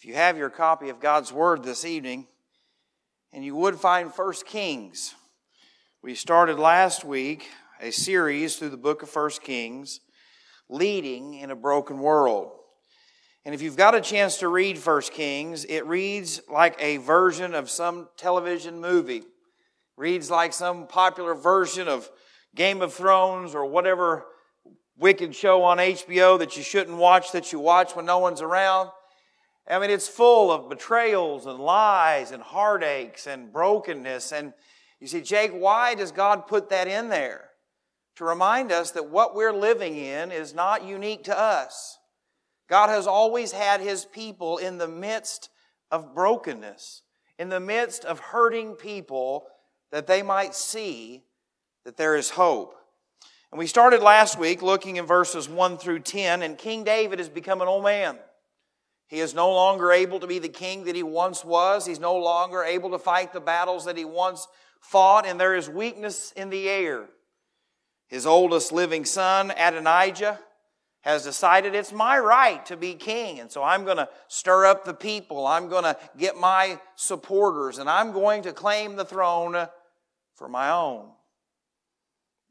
If you have your copy of God's Word this evening, and you would find 1 Kings. We started last week a series through the book of 1 Kings, Leading in a Broken World. And if you've got a chance to read 1 Kings, it reads like a version of some television movie. Reads like some popular version of Game of Thrones or whatever wicked show on HBO that you shouldn't watch, that you watch when no one's around. I mean, it's full of betrayals and lies and heartaches and brokenness. And you see, Jake, why does God put that in there? To remind us that what we're living in is not unique to us. God has always had His people in the midst of brokenness, in the midst of hurting people, that they might see that there is hope. And we started last week looking in verses 1 through 10, and King David has become an old man. He is no longer able to be the king that he once was. He's no longer able to fight the battles that he once fought, and there is weakness in the air. His oldest living son, Adonijah, has decided it's my right to be king, and so I'm going to stir up the people. I'm going to get my supporters, and I'm going to claim the throne for my own.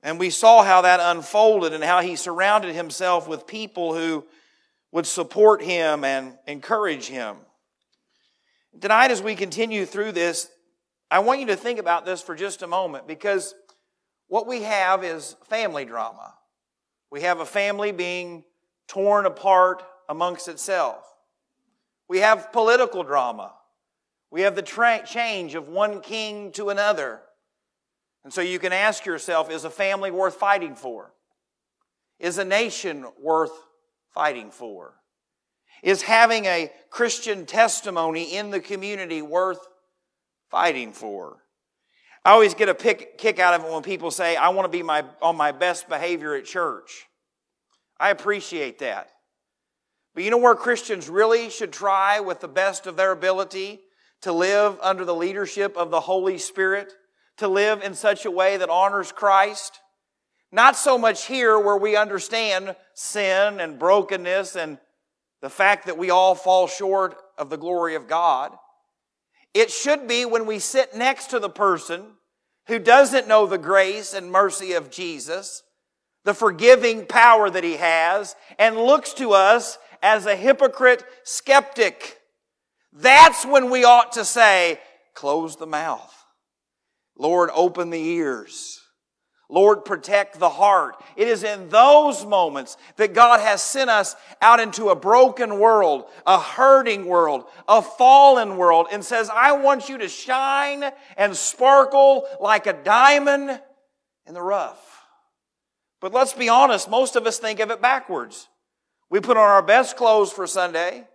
And we saw how that unfolded and how he surrounded himself with people who would support him and encourage him. Tonight, as we continue through this, I want you to think about this for just a moment, because what we have is family drama. We have a family being torn apart amongst itself. We have political drama. We have the change of one king to another. And so you can ask yourself, is a family worth fighting for? Is a nation worth fighting for? Is having a Christian testimony in the community worth fighting for? I always get a kick out of it when people say, I want to be on my best behavior at church. I appreciate that. But you know where Christians really should try with the best of their ability to live under the leadership of the Holy Spirit? To live in such a way that honors Christ? Not so much here where we understand sin and brokenness and the fact that we all fall short of the glory of God. It should be when we sit next to the person who doesn't know the grace and mercy of Jesus, the forgiving power that He has, and looks to us as a hypocrite skeptic. That's when we ought to say, close the mouth. Lord, open the ears. Lord, protect the heart. It is in those moments that God has sent us out into a broken world, a hurting world, a fallen world, and says, I want you to shine and sparkle like a diamond in the rough. But let's be honest, most of us think of it backwards. We put on our best clothes for Sunday.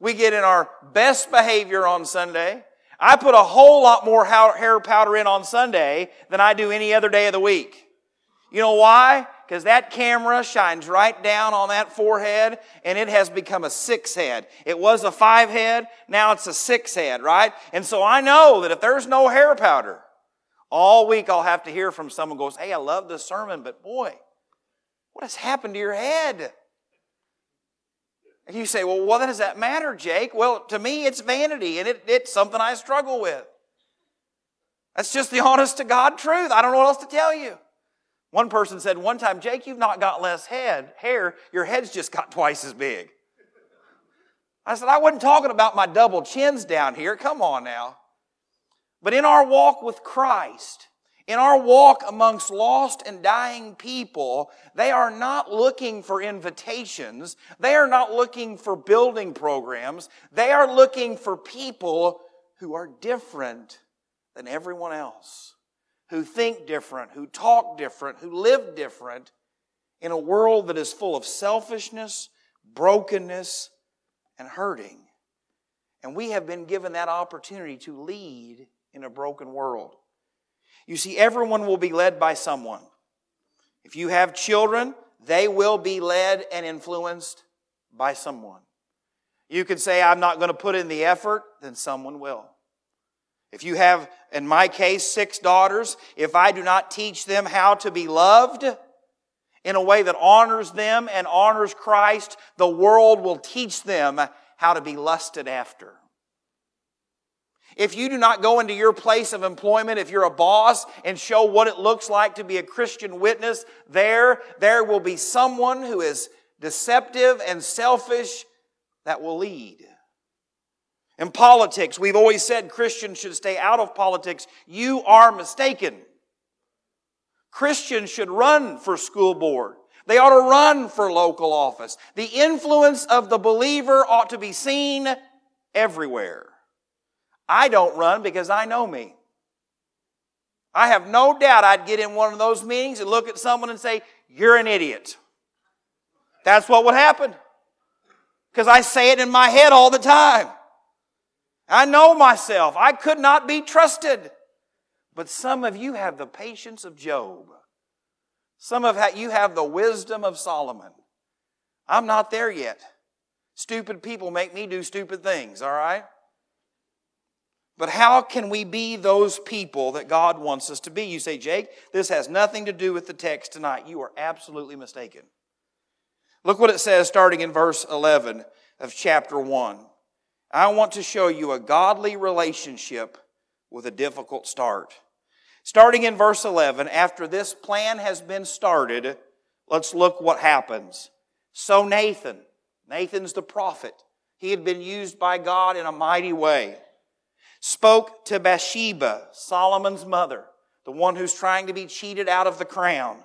We get in our best behavior on Sunday. I put a whole lot more hair powder in on Sunday than I do any other day of the week. You know why? Because that camera shines right down on that forehead, and it has become a 6 head. It was a 5 head, now it's a 6 head, right? And so I know that if there's no hair powder, all week I'll have to hear from someone who goes, hey, I love this sermon, but boy, what has happened to your head? And you say, well, what does that matter, Jake? Well, to me, it's vanity, and it's something I struggle with. That's just the honest-to-God truth. I don't know what else to tell you. One person said one time, Jake, you've not got less hair. Your head's just got twice as big. I said, I wasn't talking about my double chins down here. Come on now. But in our walk with Christ, in our walk amongst lost and dying people, they are not looking for invitations. They are not looking for building programs. They are looking for people who are different than everyone else, who think different, who talk different, who live different in a world that is full of selfishness, brokenness, and hurting. And we have been given that opportunity to lead in a broken world. You see, everyone will be led by someone. If you have children, they will be led and influenced by someone. You can say, I'm not going to put in the effort, then someone will. If you have, in my case, 6 daughters, if I do not teach them how to be loved in a way that honors them and honors Christ, the world will teach them how to be lusted after. If you do not go into your place of employment, if you're a boss, and show what it looks like to be a Christian witness, there will be someone who is deceptive and selfish that will lead. In politics, we've always said Christians should stay out of politics. You are mistaken. Christians should run for school board. They ought to run for local office. The influence of the believer ought to be seen everywhere. I don't run because I know me. I have no doubt I'd get in one of those meetings and look at someone and say, "You're an idiot." That's what would happen. Because I say it in my head all the time. I know myself. I could not be trusted. But some of you have the patience of Job. Some of you have the wisdom of Solomon. I'm not there yet. Stupid people make me do stupid things, all right? But how can we be those people that God wants us to be? You say, "Jake, this has nothing to do with the text tonight." You are absolutely mistaken. Look what it says starting in verse 11 of chapter 1. I want to show you a godly relationship with a difficult start. Starting in verse 11, after this plan has been started, let's look what happens. So Nathan's the prophet. He had been used by God in a mighty way. Spoke to Bathsheba, Solomon's mother, the one who's trying to be cheated out of the crown.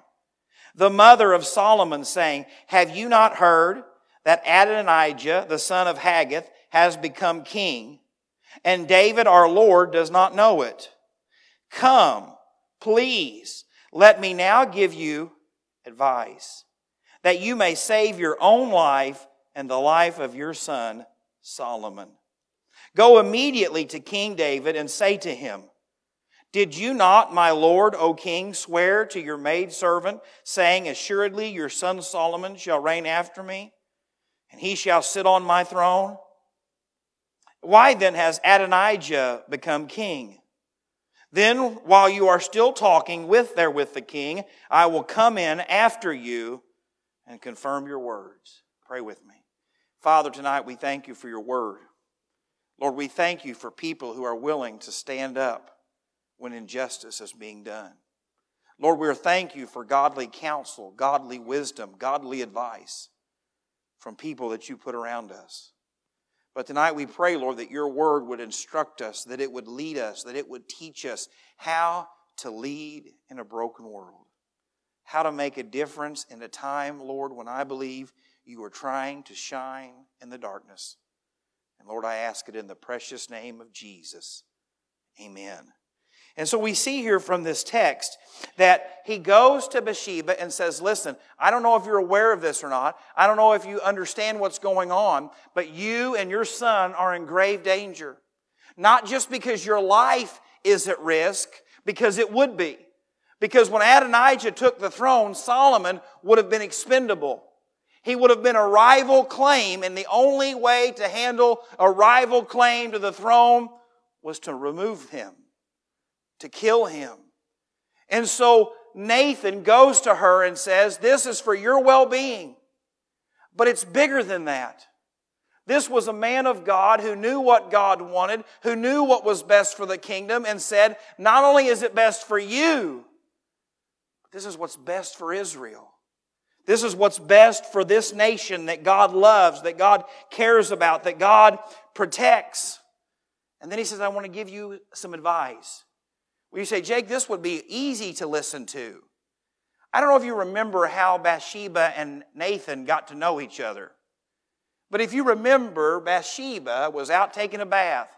The mother of Solomon, saying, "Have you not heard that Adonijah, the son of Haggith, has become king? And David, our Lord, does not know it. Come, please, let me now give you advice, that you may save your own life and the life of your son, Solomon. Go immediately to King David and say to him, 'Did you not, my lord, O king, swear to your maidservant, saying, Assuredly your son Solomon shall reign after me, and he shall sit on my throne? Why then has Adonijah become king? Then while you are still talking with the king, I will come in after you and confirm your words.'" Pray with me. Father, tonight we thank you for your word. Lord, we thank you for people who are willing to stand up when injustice is being done. Lord, we thank you for godly counsel, godly wisdom, godly advice from people that you put around us. But tonight we pray, Lord, that your word would instruct us, that it would lead us, that it would teach us how to lead in a broken world, how to make a difference in a time, Lord, when I believe you are trying to shine in the darkness. And Lord, I ask it in the precious name of Jesus. Amen. And so we see here from this text that he goes to Bathsheba and says, "Listen, I don't know if you're aware of this or not. I don't know if you understand what's going on, but you and your son are in grave danger. Not just because your life is at risk, because it would be. Because when Adonijah took the throne, Solomon would have been expendable. He would have been a rival claim, and the only way to handle a rival claim to the throne was to remove him, to kill him." And so Nathan goes to her and says, "This is for your well-being." But it's bigger than that. This was a man of God who knew what God wanted, who knew what was best for the kingdom, and said, "Not only is it best for you, but this is what's best for Israel. This is what's best for this nation that God loves, that God cares about, that God protects." And then he says, "I want to give you some advice." Well, you say, "Jake, this would be easy to listen to." I don't know if you remember how Bathsheba and Nathan got to know each other. But if you remember, Bathsheba was out taking a bath.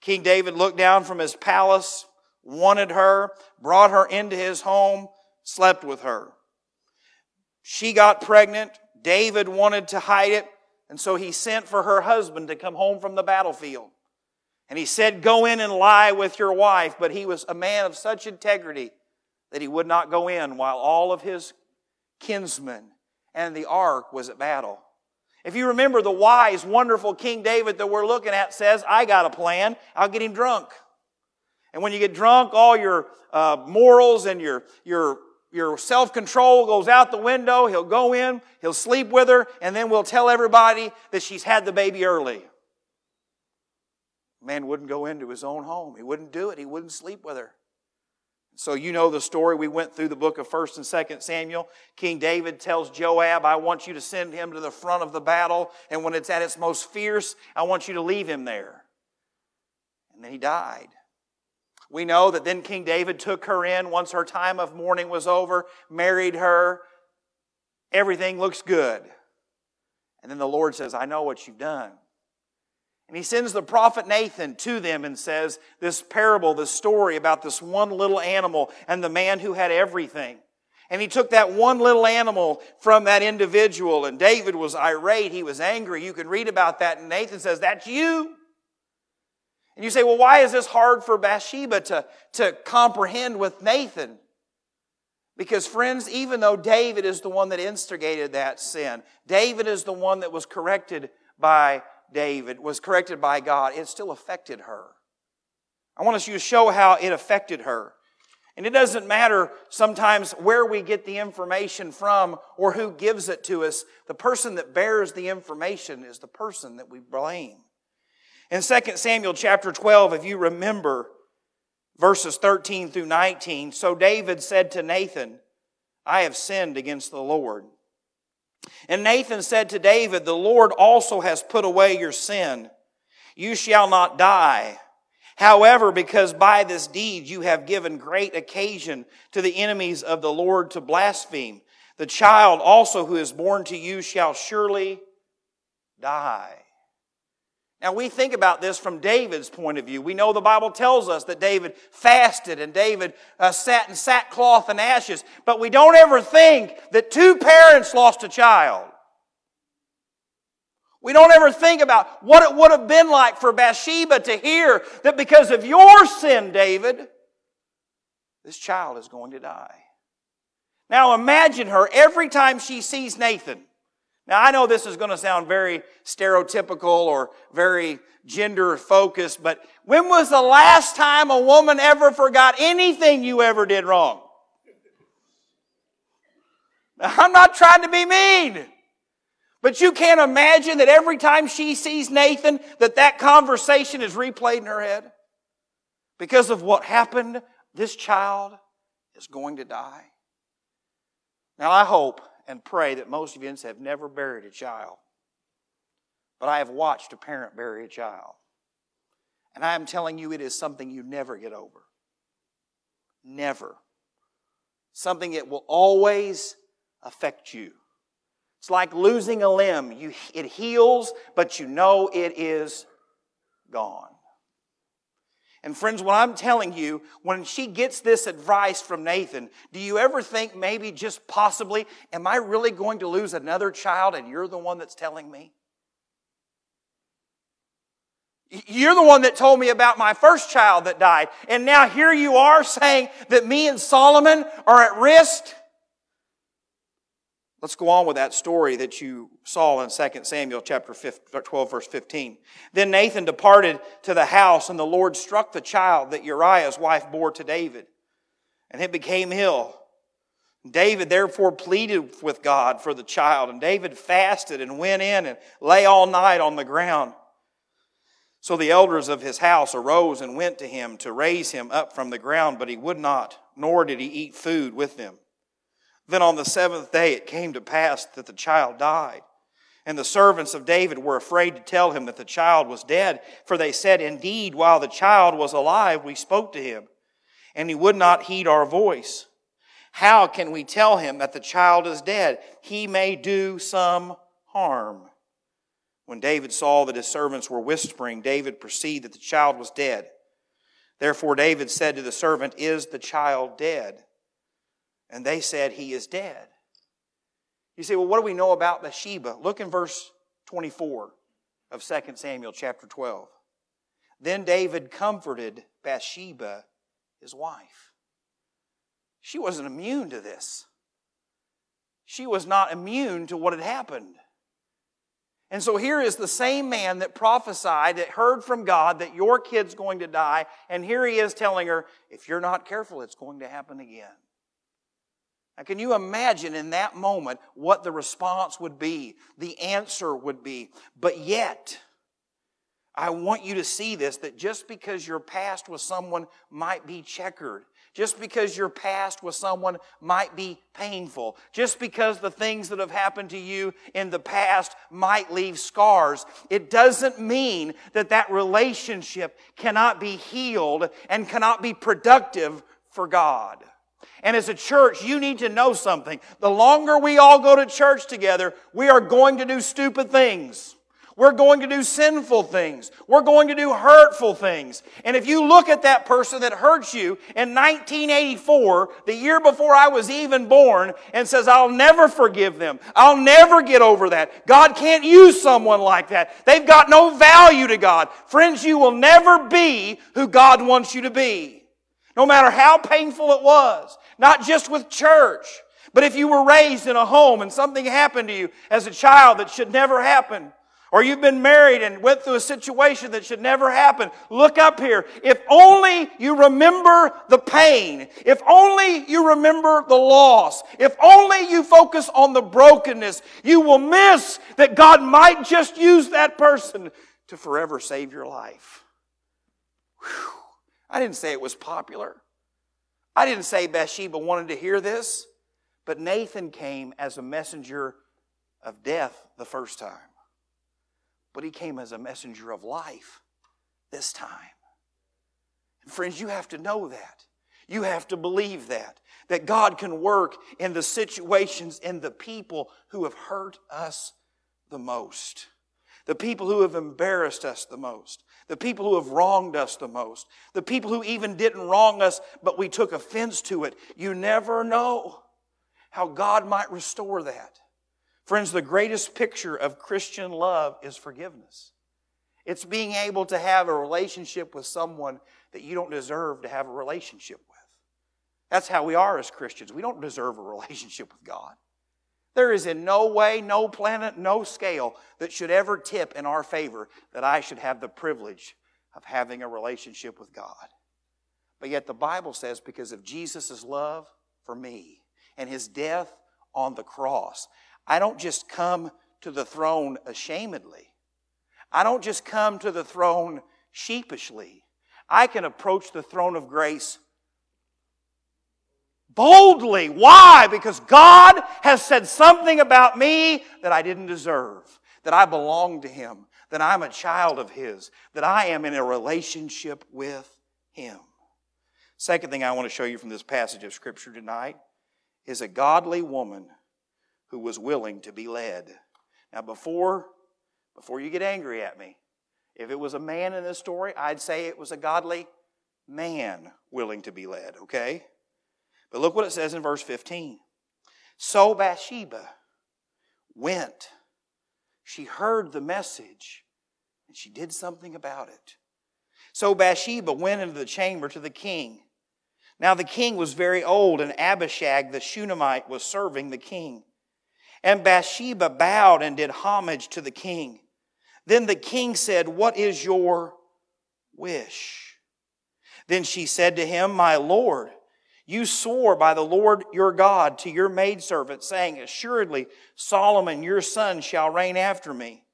King David looked down from his palace, wanted her, brought her into his home, slept with her. She got pregnant. David wanted to hide it, and so he sent for her husband to come home from the battlefield. And he said, "Go in and lie with your wife." But he was a man of such integrity that he would not go in while all of his kinsmen and the ark was at battle. If you remember, the wise, wonderful King David that we're looking at says, "I got a plan. I'll get him drunk." And when you get drunk, all your morals and your your self-control goes out the window. He'll go in, he'll sleep with her, and then we'll tell everybody that she's had the baby early. Man wouldn't go into his own home. He wouldn't do it. He wouldn't sleep with her. So you know the story. We went through the book of 1 and 2 Samuel. King David tells Joab, I want you to send him to the front of the battle, and when it's at its most fierce, I want you to leave him there. And then he died. We know that then King David took her in once her time of mourning was over, married her. Everything looks good. And then the Lord says, I know what you've done. And he sends the prophet Nathan to them and says, this parable, this story about this one little animal and the man who had everything. And he took that one little animal from that individual, and David was irate, he was angry. You can read about that, and Nathan says, that's you. And you say, well, why is this hard for Bathsheba to comprehend with Nathan? Because, friends, even though David is the one that instigated that sin, David is the one that was corrected by David, was corrected by God, it still affected her. I want you to show how it affected her. And it doesn't matter sometimes where we get the information from or who gives it to us. The person that bears the information is the person that we blame. In 2 Samuel chapter 12, if you remember verses 13 through 19, so David said to Nathan, I have sinned against the Lord. And Nathan said to David, the Lord also has put away your sin. You shall not die. However, because by this deed you have given great occasion to the enemies of the Lord to blaspheme, the child also who is born to you shall surely die. Now we think about this from David's point of view. We know the Bible tells us that David fasted and David sat in sackcloth and ashes. But we don't ever think that two parents lost a child. We don't ever think about what it would have been like for Bathsheba to hear that because of your sin, David, this child is going to die. Now imagine her every time she sees Nathan. Now, I know this is going to sound very stereotypical or very gender-focused, but when was the last time a woman ever forgot anything you ever did wrong? Now, I'm not trying to be mean, but you can't imagine that every time she sees Nathan that conversation is replayed in her head. Because of what happened, this child is going to die. Now, I hope and pray that most of you have never buried a child. But I have watched a parent bury a child. And I am telling you, it is something you never get over. Never. Something that will always affect you. It's like losing a limb. It heals, but you know it is gone. And friends, what I'm telling you, when she gets this advice from Nathan, do you ever think maybe just possibly, am I really going to lose another child and you're the one that's telling me? You're the one that told me about my first child that died. And now here you are saying that me and Solomon are at risk. Let's go on with that story that you saw in 2 Samuel chapter 12, verse 15. Then Nathan departed to the house, and the Lord struck the child that Uriah's wife bore to David, and it became ill. David therefore pleaded with God for the child, and David fasted and went in and lay all night on the ground. So the elders of his house arose and went to him to raise him up from the ground, but he would not, nor did he eat food with them. Then on the seventh day it came to pass that the child died. And the servants of David were afraid to tell him that the child was dead, for they said, indeed, while the child was alive, we spoke to him, and he would not heed our voice. How can we tell him that the child is dead? He may do some harm. When David saw that his servants were whispering, David perceived that the child was dead. Therefore David said to the servant, is the child dead? And they said, he is dead. You say, well, what do we know about Bathsheba? Look in verse 24 of 2 Samuel chapter 12. Then David comforted Bathsheba, his wife. She wasn't immune to this. She was not immune to what had happened. And so here is the same man that prophesied, that heard from God that your kid's going to die, and here he is telling her, if you're not careful, it's going to happen again. Now, can you imagine in that moment what the response would be, the answer would be? But yet, I want you to see this, that just because your past with someone might be checkered, just because your past with someone might be painful, just because the things that have happened to you in the past might leave scars, it doesn't mean that that relationship cannot be healed and cannot be productive for God. And as a church, you need to know something. The longer we all go to church together, we are going to do stupid things. We're going to do sinful things. We're going to do hurtful things. And if you look at that person that hurts you in 1984, the year before I was even born, and says, I'll never forgive them. I'll never get over that. God can't use someone like that. They've got no value to God. Friends, you will never be who God wants you to be. No matter how painful it was, not just with church, but if you were raised in a home and something happened to you as a child that should never happen, or you've been married and went through a situation that should never happen, look up here. If only you remember the pain, if only you remember the loss, if only you focus on the brokenness, you will miss that God might just use that person to forever save your life. Whew. I didn't say it was popular. I didn't say Bathsheba wanted to hear this. But Nathan came as a messenger of death the first time. But he came as a messenger of life this time. And friends, you have to know that. You have to believe that. That God can work in the situations and the people who have hurt us the most. The people who have embarrassed us the most. The people who have wronged us the most. The people who even didn't wrong us, but we took offense to it. You never know how God might restore that. Friends, the greatest picture of Christian love is forgiveness. It's being able to have a relationship with someone that you don't deserve to have a relationship with. That's how we are as Christians. We don't deserve a relationship with God. There is in no way, no planet, no scale that should ever tip in our favor that I should have the privilege of having a relationship with God. But yet the Bible says because of Jesus' love for me and His death on the cross, I don't just come to the throne ashamedly. I don't just come to the throne sheepishly. I can approach the throne of grace boldly. Why? Because God has said something about me that I didn't deserve, that I belong to Him, that I'm a child of His, that I am in a relationship with Him. Second thing I want to show you from this passage of Scripture tonight is a godly woman who was willing to be led. Now before you get angry at me, if it was a man in this story, I'd say it was a godly man willing to be led, okay? But look what it says in verse 15. So Bathsheba went. She heard the message, and she did something about it. So Bathsheba went into the chamber to the king. Now the king was very old, and Abishag the Shunammite was serving the king. And Bathsheba bowed and did homage to the king. Then the king said, "What is your wish?" Then she said to him, "My lord, you swore by the Lord your God to your maidservant, saying, 'Assuredly Solomon your son shall reign after me,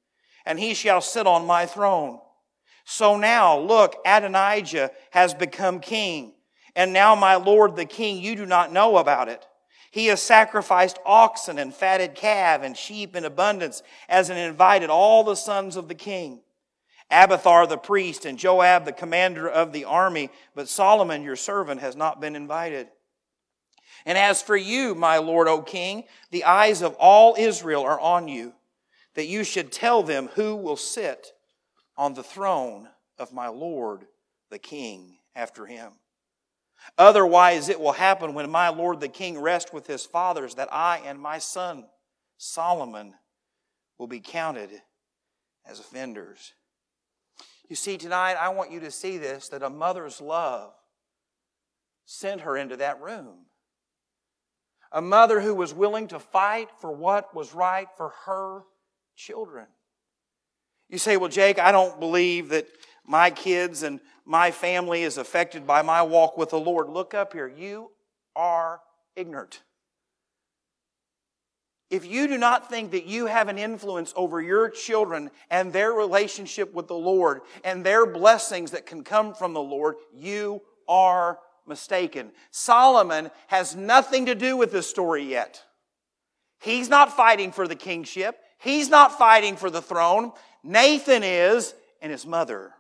and he shall sit on my throne.' So now, look, Adonijah has become king, and now my lord the king, you do not know about it. He has sacrificed oxen and fatted calf and sheep in abundance, as and invited all the sons of the king, Abathar the priest and Joab the commander of the army, but Solomon your servant has not been invited. And as for you, my lord, O king, the eyes of all Israel are on you, that you should tell them who will sit on the throne of my lord the king after him. Otherwise it will happen when my lord the king rests with his fathers, that I and my son Solomon will be counted as offenders." You see, tonight, I want you to see this, that a mother's love sent her into that room. A mother who was willing to fight for what was right for her children. You say, "Well, Jake, I don't believe that my kids and my family is affected by my walk with the Lord." Look up here. You are ignorant. If you do not think that you have an influence over your children and their relationship with the Lord and their blessings that can come from the Lord, you are mistaken. Solomon has nothing to do with this story yet. He's not fighting for the kingship. He's not fighting for the throne. Nathan is, and his mother.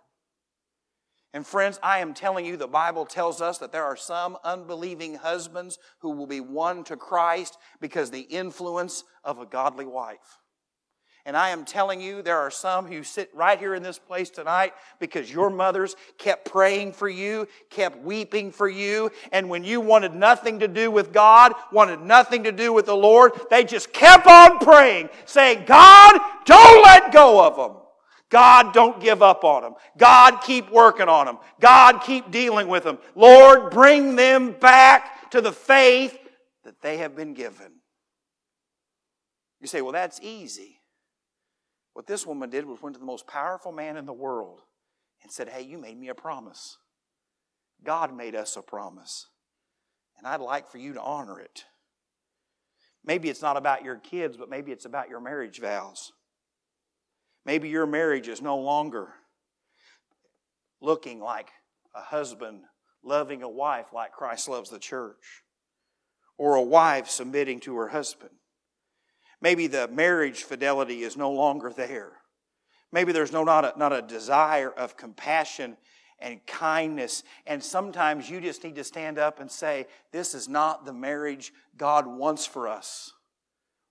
And friends, I am telling you, the Bible tells us that there are some unbelieving husbands who will be won to Christ because the influence of a godly wife. And I am telling you, there are some who sit right here in this place tonight because your mothers kept praying for you, kept weeping for you, and when you wanted nothing to do with God, wanted nothing to do with the Lord, they just kept on praying, saying, God, don't let go of them. God, don't give up on them. God, keep working on them. God, keep dealing with them. Lord, bring them back to the faith that they have been given. You say, well, that's easy. What this woman did was went to the most powerful man in the world and said, hey, you made me a promise. God made us a promise, and I'd like for you to honor it. Maybe it's not about your kids, but maybe it's about your marriage vows. Maybe your marriage is no longer looking like a husband loving a wife like Christ loves the church, or a wife submitting to her husband. Maybe the marriage fidelity is no longer there. Maybe there's not a desire of compassion and kindness. And sometimes you just need to stand up and say, this is not the marriage God wants for us.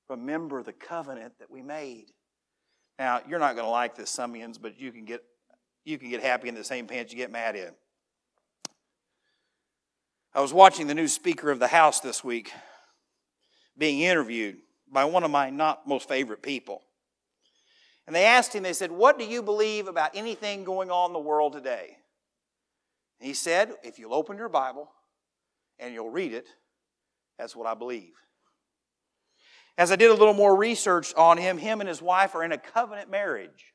Remember the covenant that we made. Now, you're not going to like this, Summians, but you can get happy in the same pants you get mad in. I was watching the new Speaker of the House this week being interviewed by one of my not most favorite people. And they asked him, they said, what do you believe about anything going on in the world today? And he said, if you'll open your Bible and you'll read it, that's what I believe. As I did a little more research on him and his wife are in a covenant marriage.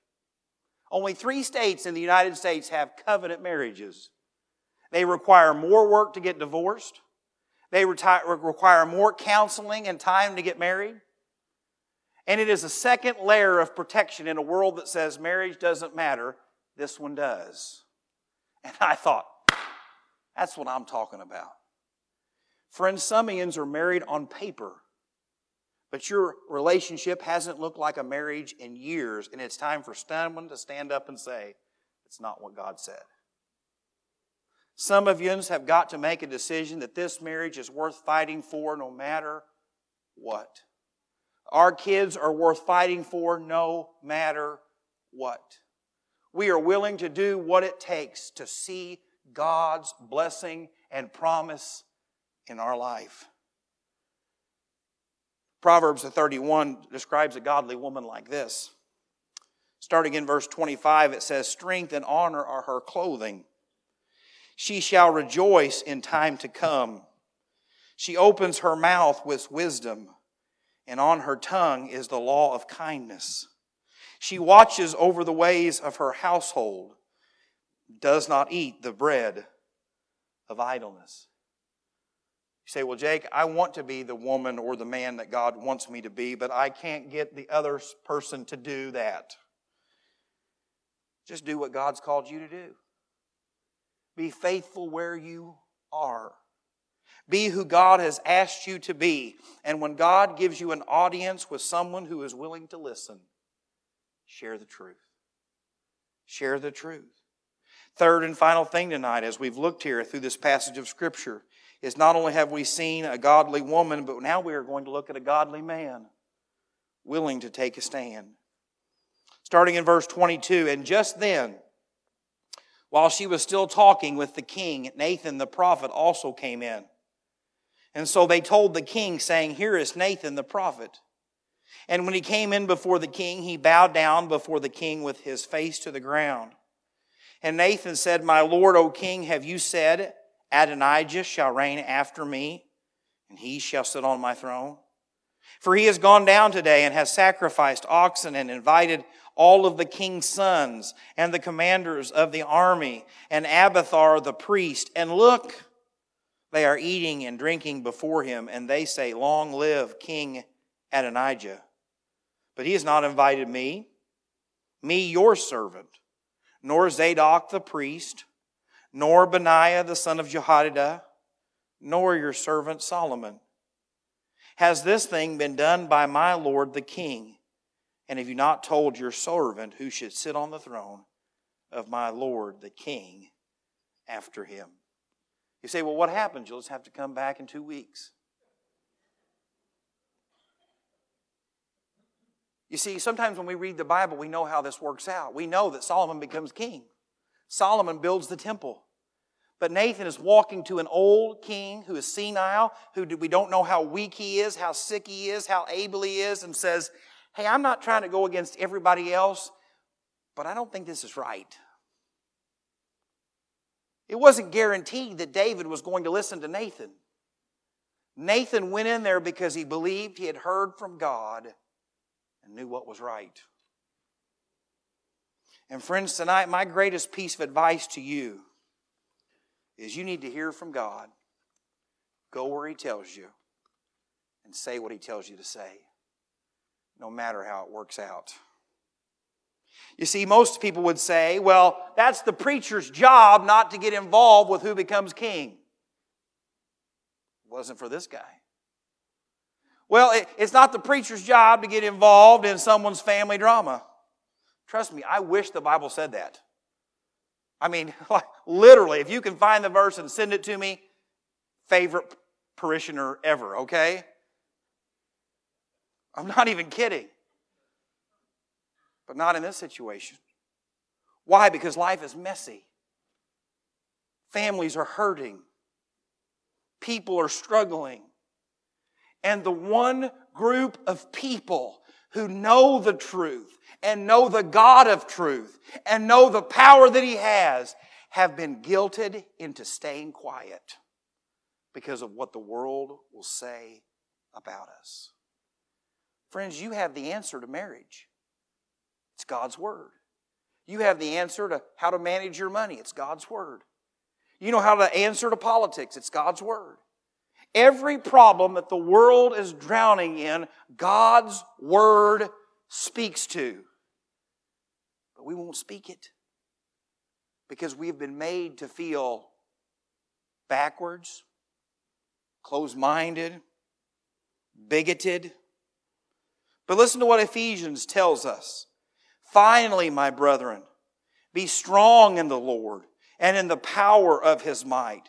Only 3 states in the United States have covenant marriages. They require more work to get divorced. They require more counseling and time to get married. And it is a second layer of protection in a world that says marriage doesn't matter. This one does. And I thought, that's what I'm talking about. Friends, Summians are married on paper, but your relationship hasn't looked like a marriage in years, and it's time for someone to stand up and say, it's not what God said. Some of you have got to make a decision that this marriage is worth fighting for no matter what. Our kids are worth fighting for no matter what. We are willing to do what it takes to see God's blessing and promise in our life. Proverbs 31 describes a godly woman like this. Starting in verse 25, it says, strength and honor are her clothing. She shall rejoice in time to come. She opens her mouth with wisdom, and on her tongue is the law of kindness. She watches over the ways of her household, does not eat the bread of idleness. You say, well, Jake, I want to be the woman or the man that God wants me to be, but I can't get the other person to do that. Just do what God's called you to do. Be faithful where you are. Be who God has asked you to be. And when God gives you an audience with someone who is willing to listen, share the truth. Share the truth. Third and final thing tonight, as we've looked here through this passage of Scripture, is not only have we seen a godly woman, but now we are going to look at a godly man willing to take a stand. Starting in verse 22, and just then, while she was still talking with the king, Nathan the prophet also came in. And so they told the king, saying, here is Nathan the prophet. And when he came in before the king, he bowed down before the king with his face to the ground. And Nathan said, my lord, O king, have you said, Adonijah shall reign after me, and he shall sit on my throne? For he has gone down today and has sacrificed oxen and invited all of the king's sons and the commanders of the army and Abathar the priest. And look, they are eating and drinking before him, and they say, long live King Adonijah, but he has not invited me, your servant, nor Zadok the priest, nor Benaiah the son of Jehadidah, nor your servant Solomon. Has this thing been done by my lord the king? And have you not told your servant who should sit on the throne of my lord the king after him? You say, well, what happens? You'll just have to come back in 2 weeks. You see, sometimes when we read the Bible, we know how this works out. We know that Solomon becomes king. Solomon builds the temple. But Nathan is walking to an old king who is senile, who we don't know how weak he is, how sick he is, how able he is, and says, hey, I'm not trying to go against everybody else, but I don't think this is right. It wasn't guaranteed that David was going to listen to Nathan. Nathan went in there because he believed he had heard from God and knew what was right. And friends, tonight, my greatest piece of advice to you is you need to hear from God, go where He tells you, and say what He tells you to say, no matter how it works out. You see, most people would say, well, that's the preacher's job not to get involved with who becomes king. It wasn't for this guy. Well, it's not the preacher's job to get involved in someone's family drama. Trust me, I wish the Bible said that. I mean, like, literally, if you can find the verse and send it to me, favorite parishioner ever, okay? I'm not even kidding. But not in this situation. Why? Because life is messy. Families are hurting. People are struggling. And the one group of people who know the truth and know the God of truth and know the power that He has have been guilted into staying quiet because of what the world will say about us. Friends, you have the answer to marriage. It's God's Word. You have the answer to how to manage your money. It's God's Word. You know how to answer to politics. It's God's Word. Every problem that the world is drowning in, God's Word speaks to. But we won't speak it because we've been made to feel backwards, closed-minded, bigoted. But listen to what Ephesians tells us. Finally, my brethren, be strong in the Lord and in the power of His might.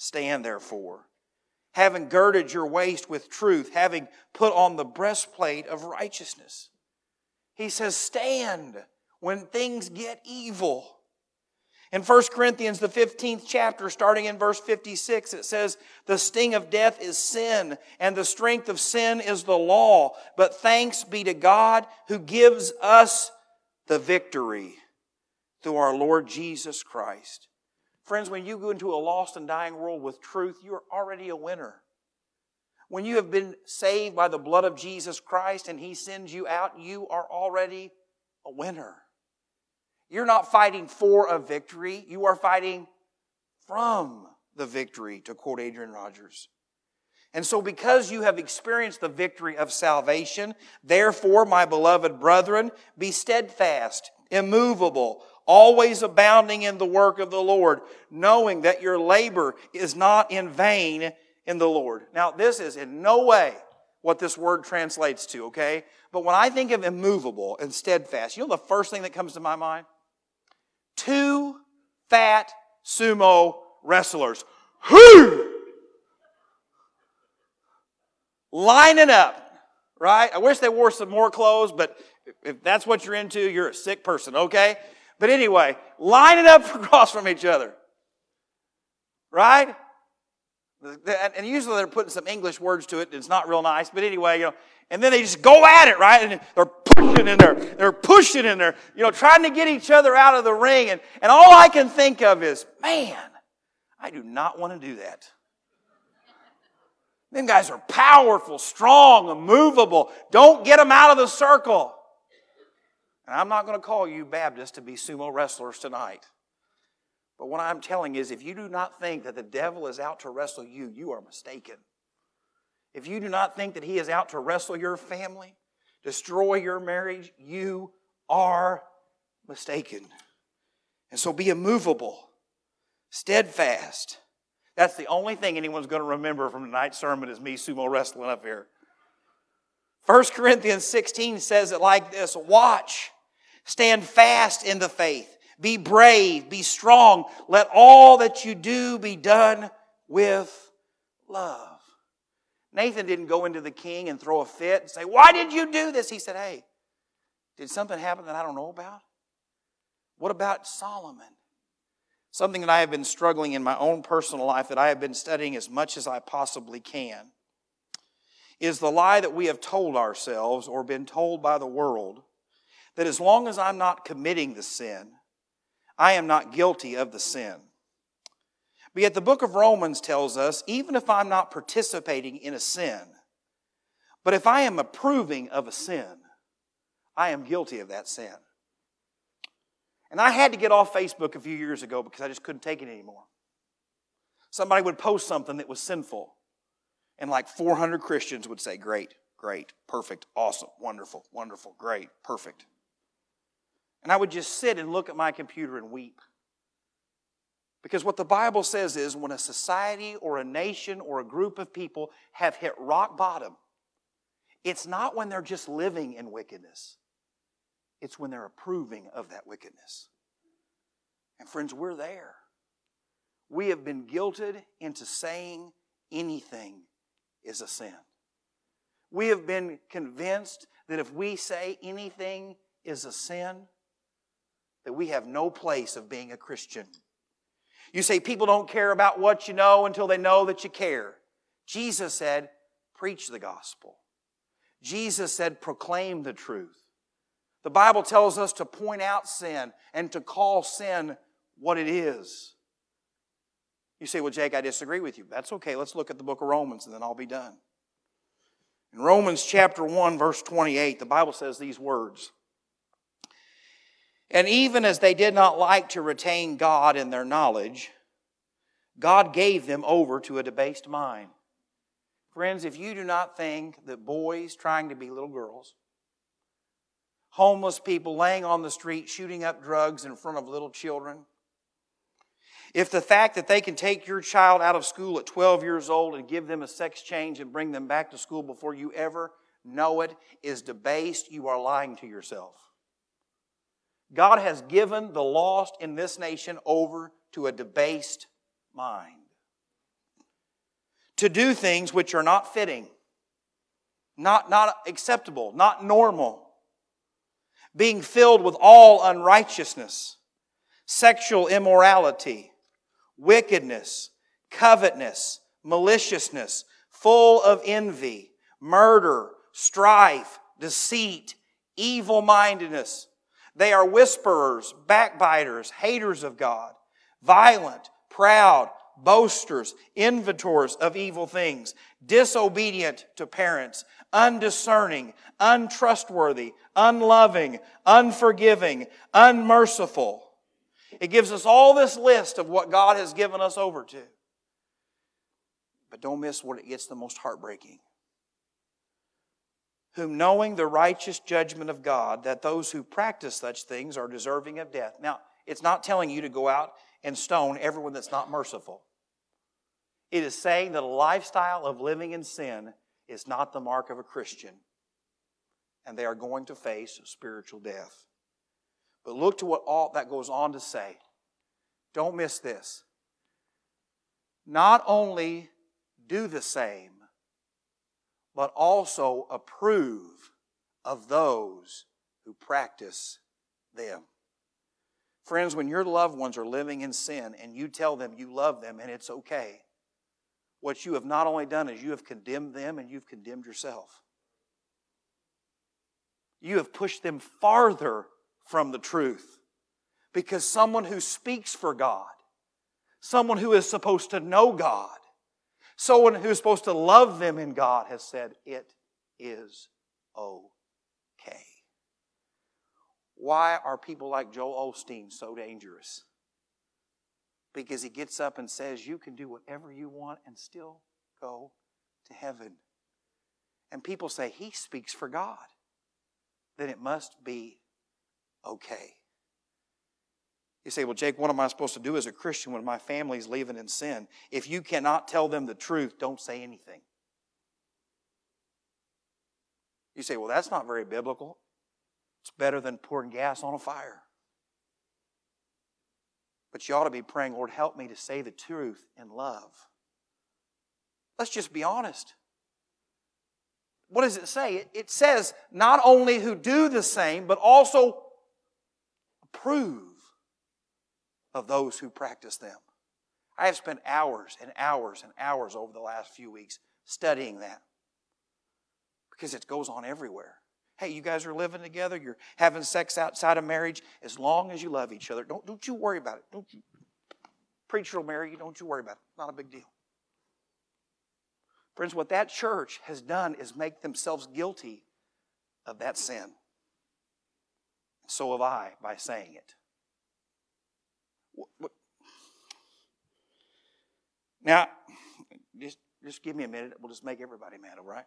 Stand therefore, having girded your waist with truth, having put on the breastplate of righteousness. He says, stand when things get evil. In 1 Corinthians, the 15th chapter, starting in verse 56, it says, the sting of death is sin, and the strength of sin is the law. But thanks be to God who gives us the victory through our Lord Jesus Christ. Friends, when you go into a lost and dying world with truth, you are already a winner. When you have been saved by the blood of Jesus Christ and He sends you out, you are already a winner. You're not fighting for a victory. You are fighting from the victory, to quote Adrian Rogers. And so because you have experienced the victory of salvation, therefore, my beloved brethren, be steadfast, immovable, always abounding in the work of the Lord, knowing that your labor is not in vain in the Lord. Now, this is in no way what this word translates to, okay? But when I think of immovable and steadfast, you know the first thing that comes to my mind? 2 fat sumo wrestlers. Whoo! Lining up, right? I wish they wore some more clothes, but if that's what you're into, you're a sick person, okay? But anyway, lining up across from each other, right? And usually they're putting some English words to it. It's not real nice. But anyway, you know, and then they just go at it, right? And they're pushing and they're pushing and they're, you know, trying to get each other out of the ring. And all I can think of is, man, I do not want to do that. Them guys are powerful, strong, immovable. Don't get them out of the circle. And I'm not going to call you Baptists to be sumo wrestlers tonight. But what I'm telling is, if you do not think that the devil is out to wrestle you, you are mistaken. If you do not think that he is out to wrestle your family, destroy your marriage, you are mistaken. And so be immovable, steadfast. That's the only thing anyone's going to remember from tonight's sermon is me sumo wrestling up here. 1 Corinthians 16 says it like this, watch, stand fast in the faith. Be brave, be strong. Let all that you do be done with love. Nathan didn't go into the king and throw a fit and say, why did you do this? He said, hey, did something happen that I don't know about? What about Solomon? Something that I have been struggling in my own personal life that I have been studying as much as I possibly can is the lie that we have told ourselves or been told by the world that as long as I'm not committing the sin, I am not guilty of the sin. But yet the book of Romans tells us, even if I'm not participating in a sin, but if I am approving of a sin, I am guilty of that sin. And I had to get off Facebook a few years ago because I just couldn't take it anymore. Somebody would post something that was sinful, and like 400 Christians would say, great, great, perfect, awesome, wonderful, wonderful, great, perfect. And I would just sit and look at my computer and weep. Because what the Bible says is when a society or a nation or a group of people have hit rock bottom, it's not when they're just living in wickedness. It's when they're approving of that wickedness. And friends, we're there. We have been guilted into saying anything is a sin. We have been convinced that if we say anything is a sin, that we have no place of being a Christian. You say people don't care about what you know until they know that you care. Jesus said, preach the gospel. Jesus said, proclaim the truth. The Bible tells us to point out sin and to call sin what it is. You say, well, Jake, I disagree with you. That's okay. Let's look at the book of Romans and then I'll be done. In Romans chapter 1, verse 28, the Bible says these words. And even as they did not like to retain God in their knowledge, God gave them over to a debased mind. Friends, if you do not think that boys trying to be little girls, homeless people laying on the street shooting up drugs in front of little children, if the fact that they can take your child out of school at 12 years old and give them a sex change and bring them back to school before you ever know it is debased, you are lying to yourself. God has given the lost in this nation over to a debased mind to do things which are not fitting, not acceptable, not normal, being filled with all unrighteousness, sexual immorality, wickedness, covetousness, maliciousness, full of envy, murder, strife, deceit, evil-mindedness. They are whisperers, backbiters, haters of God, violent, proud, boasters, inventors of evil things, disobedient to parents, undiscerning, untrustworthy, unloving, unforgiving, unmerciful. It gives us all this list of what God has given us over to. But don't miss what it gets the most heartbreaking. Whom knowing the righteous judgment of God, that those who practice such things are deserving of death. Now, it's not telling you to go out and stone everyone that's not merciful. It is saying that a lifestyle of living in sin is not the mark of a Christian, and they are going to face spiritual death. But look to what all that goes on to say. Don't miss this. Not only do the same, but also approve of those who practice them. Friends, when your loved ones are living in sin and you tell them you love them and it's okay, what you have not only done is you have condemned them and you've condemned yourself. You have pushed them farther from the truth. Because someone who speaks for God, someone who is supposed to know God, someone who is supposed to love them in God has said, it is okay. Why are people like Joel Osteen so dangerous? Because he gets up and says, you can do whatever you want and still go to heaven. And people say, he speaks for God. Then it must be okay. You say, well, Jake, what am I supposed to do as a Christian when my family's living in sin? If you cannot tell them the truth, don't say anything. You say, well, that's not very biblical. It's better than pouring gas on a fire. But you ought to be praying, Lord, help me to say the truth in love. Let's just be honest. What does it say? It says, not only who do the same, but also approve of those who practice them. I have spent hours and hours and hours over the last few weeks studying that because it goes on everywhere. Hey, you guys are living together. You're having sex outside of marriage. As long as you love each other, don't you worry about it. Don't you? Preacher will marry you. Don't you worry about it. Not a big deal. Friends, what that church has done is make themselves guilty of that sin. So have I by saying it. Now, just give me a minute. We'll just make everybody mad, all right?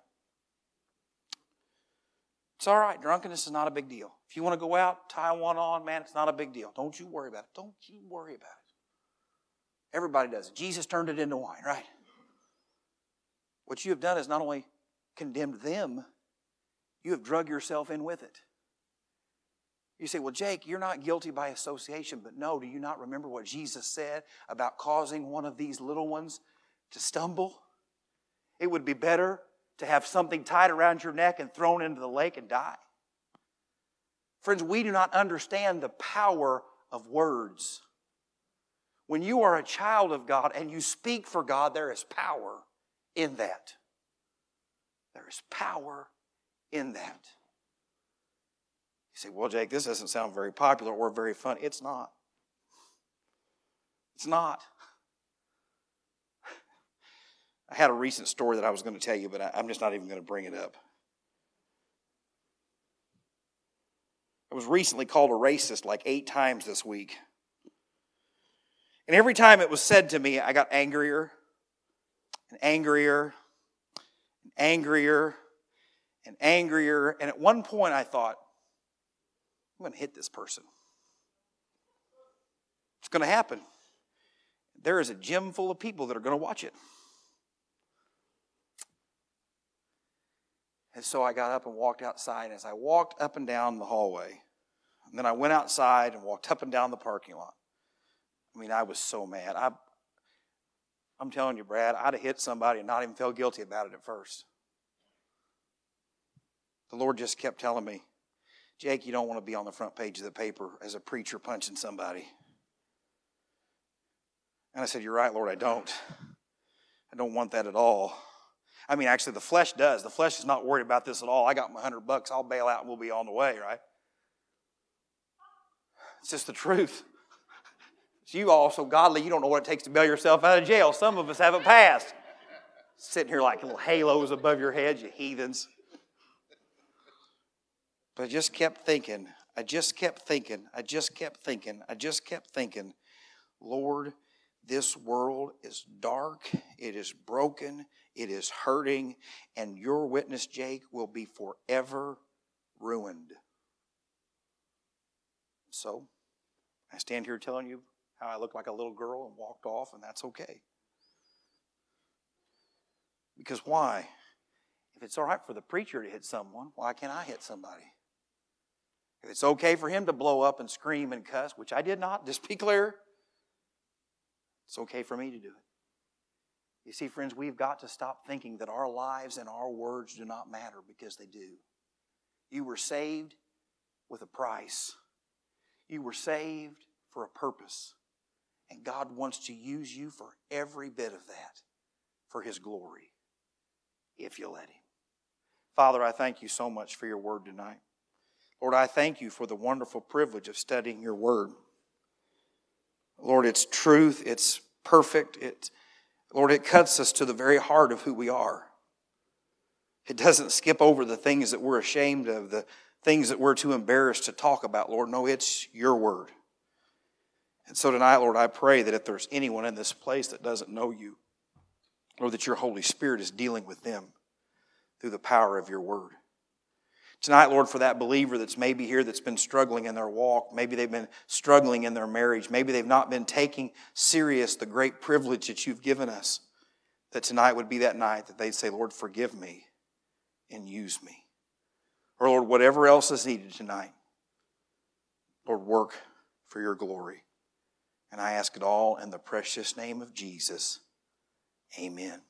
It's all right. Drunkenness is not a big deal. If you want to go out, tie one on, man, it's not a big deal. Don't you worry about it. Don't you worry about it. Everybody does it. Jesus turned it into wine, right? What you have done is not only condemned them, you have drug yourself in with it. You say, well, Jake, you're not guilty by association, but no, do you not remember what Jesus said about causing one of these little ones to stumble? It would be better to have something tied around your neck and thrown into the lake and die. Friends, we do not understand the power of words. When you are a child of God and you speak for God, there is power in that. There is power in that. You say, well, Jake, this doesn't sound very popular or very fun. It's not. It's not. I had a recent story that I was going to tell you, but I'm just not even going to bring it up. I was recently called a racist like 8 times this week. And every time it was said to me, I got angrier and angrier and angrier and angrier. And at one point I thought, I'm going to hit this person. It's going to happen. There is a gym full of people that are going to watch it. And so I got up and walked outside. And as I walked up and down the hallway, and then I went outside and walked up and down the parking lot. I mean, I was so mad. I'm telling you, Brad, I'd have hit somebody and not even felt guilty about it at first. The Lord just kept telling me, Jake, you don't want to be on the front page of the paper as a preacher punching somebody. And I said, you're right, Lord, I don't. I don't want that at all. I mean, actually, the flesh does. The flesh is not worried about this at all. I got my $100. I'll bail out and we'll be on the way, right? It's just the truth. It's you all so godly, you don't know what it takes to bail yourself out of jail. Some of us haven't passed. Sitting here like little halos above your head, you heathens. But I just kept thinking. I just kept thinking. Lord, this world is dark. It is broken. It is hurting, and your witness, Jake, will be forever ruined. So, I stand here telling you how I looked like a little girl and walked off, and that's okay. Because why? If it's all right for the preacher to hit someone, why can't I hit somebody? If it's okay for him to blow up and scream and cuss, which I did not, just be clear, it's okay for me to do it. You see, friends, we've got to stop thinking that our lives and our words do not matter, because they do. You were saved with a price. You were saved for a purpose. And God wants to use you for every bit of that, for His glory, if you'll let Him. Father, I thank You so much for Your word tonight. Lord, I thank You for the wonderful privilege of studying Your word. Lord, it's truth, it's perfect. Lord, it cuts us to the very heart of who we are. It doesn't skip over the things that we're ashamed of, the things that we're too embarrassed to talk about, Lord. No, it's Your word. And so tonight, Lord, I pray that if there's anyone in this place that doesn't know You, Lord, that Your Holy Spirit is dealing with them through the power of Your word. Tonight, Lord, for that believer that's maybe here that's been struggling in their walk, maybe they've been struggling in their marriage, maybe they've not been taking serious the great privilege that You've given us, that tonight would be that night that they'd say, Lord, forgive me and use me. Or, Lord, whatever else is needed tonight, Lord, work for Your glory. And I ask it all in the precious name of Jesus. Amen.